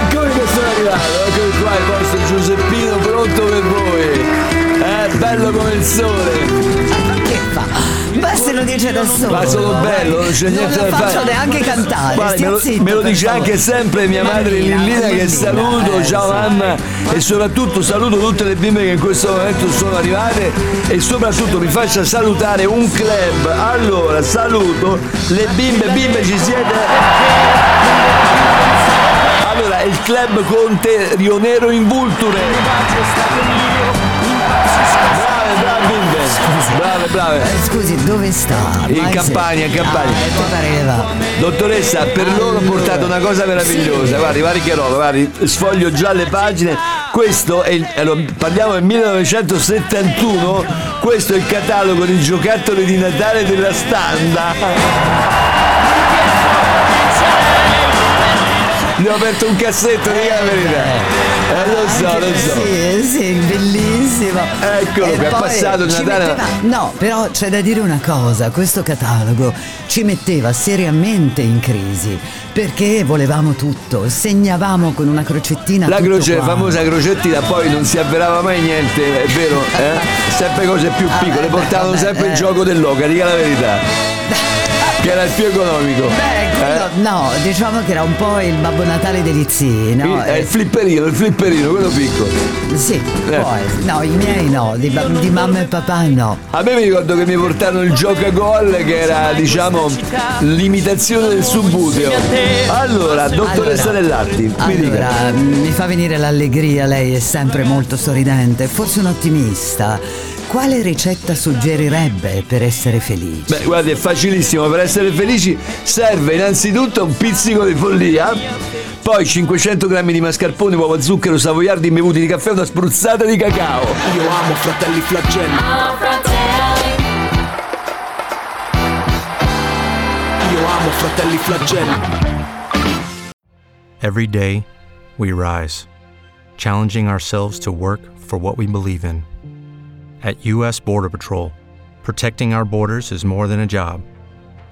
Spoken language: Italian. Eccomi che sono arrivato, eccomi qua, il vostro Giuseppino pronto per voi. Bello come il sole. Ma che fa? Beh, se lo dice da solo. Ma sono bello, non c'è niente da fare. Non faccio neanche cantare. Guarda, me lo dice anche sempre mia madre Lillina, che saluto, ciao mamma. E soprattutto saluto tutte le bimbe che in questo momento sono arrivate. E soprattutto mi faccia salutare un club. Allora, saluto le bimbe, ci siete? Allora, il club Conte Rionero in Vulture. Brave. Scusi, dove sta? In Campania. Dottoressa, per loro ho portato una cosa meravigliosa. Guardi che roba, sfoglio già le pagine. Questo è parliamo del 1971. Questo è il catalogo di giocattoli di Natale della Standa. Ne ho aperto un cassetto di Camerina. Lo so. Sì, bellissimo. Eccolo che è passato il Natale. No, però c'è da dire una cosa, questo catalogo ci metteva seriamente in crisi, perché volevamo tutto, segnavamo con una crocettina. Famosa crocettina, poi non si avverava mai niente, è vero? Sempre cose più piccole, portavano sempre il gioco dell'oca, dica la verità. Che era il più economico. No, diciamo che era un po' il Babbo Natale degli zii, no? Il flipperino, quello piccolo. Sì, poi, no, i miei no, di mamma e papà no. A me mi ricordo che mi portarono il Gioca Gol, che era, diciamo, l'imitazione del Subbuteo. Allora, dottoressa Dell'Arti, mi fa venire l'allegria, lei è sempre molto sorridente, forse un ottimista. Quale ricetta suggerirebbe per essere felici? Beh, guardi, è facilissimo. Per essere felici serve innanzitutto un pizzico di follia, poi 500 grammi di mascarpone, uova, zucchero, savoiardi, imbevuti di caffè, una spruzzata di cacao. Io amo Fratelli Flagelli. Io amo Fratelli Flagelli. Every day we rise, challenging ourselves to work for what we believe in. At U.S. Border Patrol, protecting our borders is more than a job.